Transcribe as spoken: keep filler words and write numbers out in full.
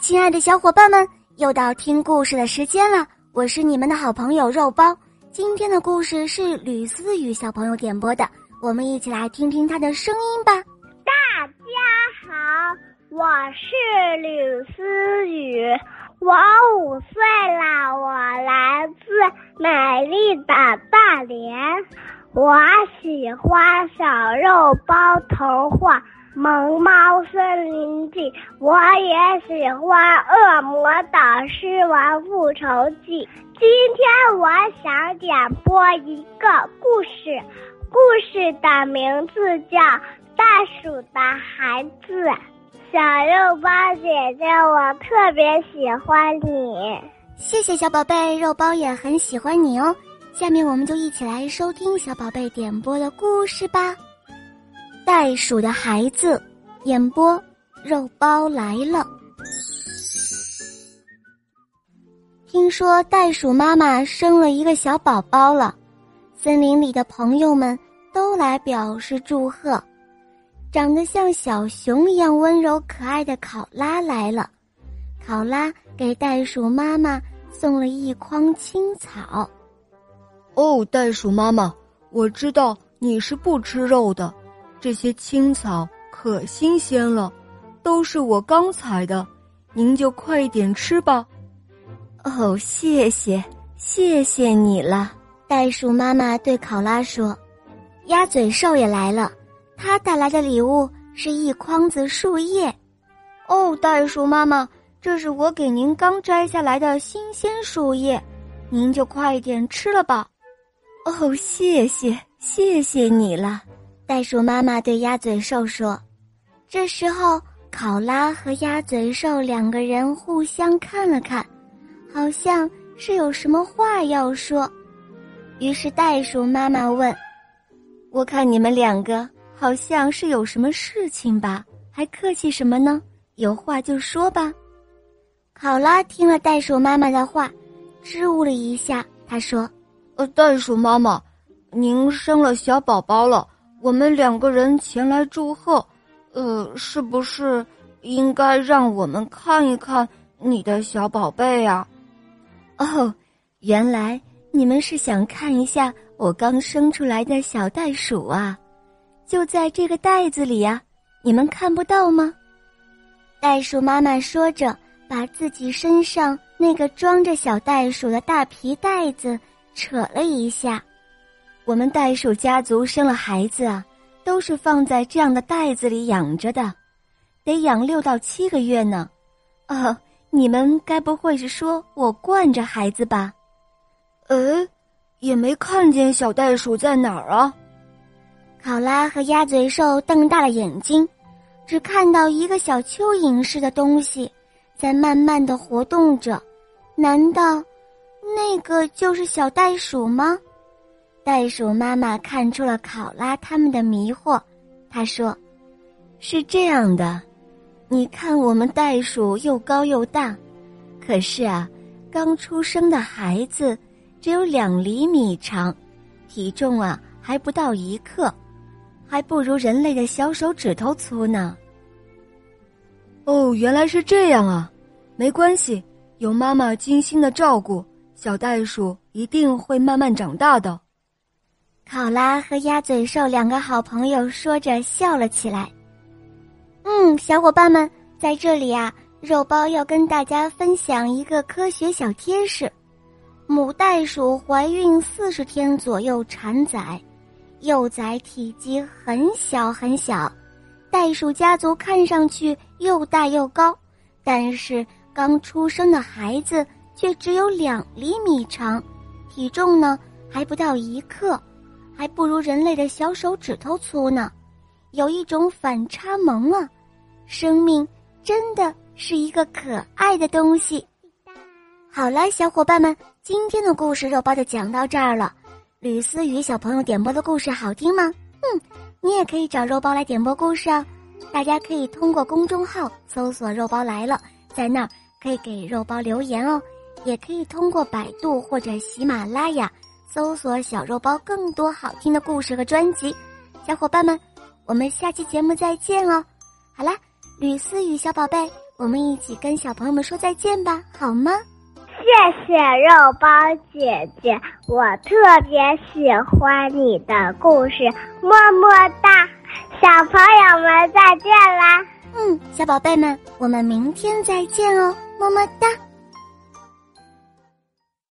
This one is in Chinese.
亲爱的小伙伴们，又到听故事的时间了，我是你们的好朋友肉包。今天的故事是吕思雨小朋友点播的，我们一起来听听他的声音吧。大家好，我是吕思雨，我五岁了，我来自美丽的大连，我喜欢小肉包童话《萌猫森林记》，我也喜欢《恶魔岛狮王复仇记》。今天我想点播一个故事，故事的名字叫《袋鼠的孩子》。小肉包姐姐，我特别喜欢你。谢谢小宝贝，肉包也很喜欢你哦。下面我们就一起来收听小宝贝点播的故事吧。袋鼠的孩子，演播肉包来了。听说袋鼠妈妈生了一个小宝宝了，森林里的朋友们都来表示祝贺。长得像小熊一样温柔可爱的考拉来了，考拉给袋鼠妈妈送了一筐青草。哦，袋鼠妈妈，我知道你是不吃肉的，这些青草可新鲜了，都是我刚采的，您就快一点吃吧。哦，谢谢，谢谢你了。袋鼠妈妈对考拉说。鸭嘴兽也来了，它带来的礼物是一筐子树叶。哦，袋鼠妈妈，这是我给您刚摘下来的新鲜树叶，您就快一点吃了吧。哦，谢谢，谢谢你了。袋鼠妈妈对鸭嘴兽说。这时候考拉和鸭嘴兽两个人互相看了看，好像是有什么话要说。于是袋鼠妈妈问，我看你们两个好像是有什么事情吧，还客气什么呢，有话就说吧。考拉听了袋鼠妈妈的话，支吾了一下，她说，呃，袋鼠妈妈，您生了小宝宝了，我们两个人前来祝贺，呃，是不是应该让我们看一看你的小宝贝啊？哦，原来你们是想看一下我刚生出来的小袋鼠啊，就在这个袋子里啊，你们看不到吗？袋鼠妈妈说着，把自己身上那个装着小袋鼠的大皮袋子扯了一下。我们袋鼠家族生了孩子啊，都是放在这样的袋子里养着的，得养六到七个月呢。哦，你们该不会是说我惯着孩子吧？呃，也没看见小袋鼠在哪儿啊？考拉和鸭嘴兽瞪大了眼睛，只看到一个小蚯蚓似的东西在慢慢地活动着。难道那个就是小袋鼠吗？袋鼠妈妈看出了考拉他们的迷惑，她说，是这样的，你看我们袋鼠又高又大，可是啊，刚出生的孩子只有两厘米长，体重啊还不到一克，还不如人类的小手指头粗呢。哦，原来是这样啊，没关系，有妈妈精心的照顾，小袋鼠一定会慢慢长大的。考拉和鸭嘴兽两个好朋友说着笑了起来。嗯，小伙伴们，在这里啊，肉包要跟大家分享一个科学小贴士。母袋鼠怀孕四十天左右产崽，幼崽体积很小很小，袋鼠家族看上去又大又高，但是刚出生的孩子却只有两厘米长，体重呢还不到一克，还不如人类的小手指头粗呢，有一种反差萌啊！生命真的是一个可爱的东西。好了，小伙伴们，今天的故事肉包就讲到这儿了。吕思雨小朋友点播的故事好听吗？嗯，你也可以找肉包来点播故事啊。大家可以通过公众号搜索肉包来了，在那儿可以给肉包留言哦，也可以通过百度或者喜马拉雅搜索小肉包更多好听的故事和专辑。小伙伴们，我们下期节目再见哦。好啦，吕思雨小宝贝，我们一起跟小朋友们说再见吧，好吗？谢谢肉包姐姐，我特别喜欢你的故事，么么哒！小朋友们再见啦！嗯，小宝贝们，我们明天再见哦，么么哒！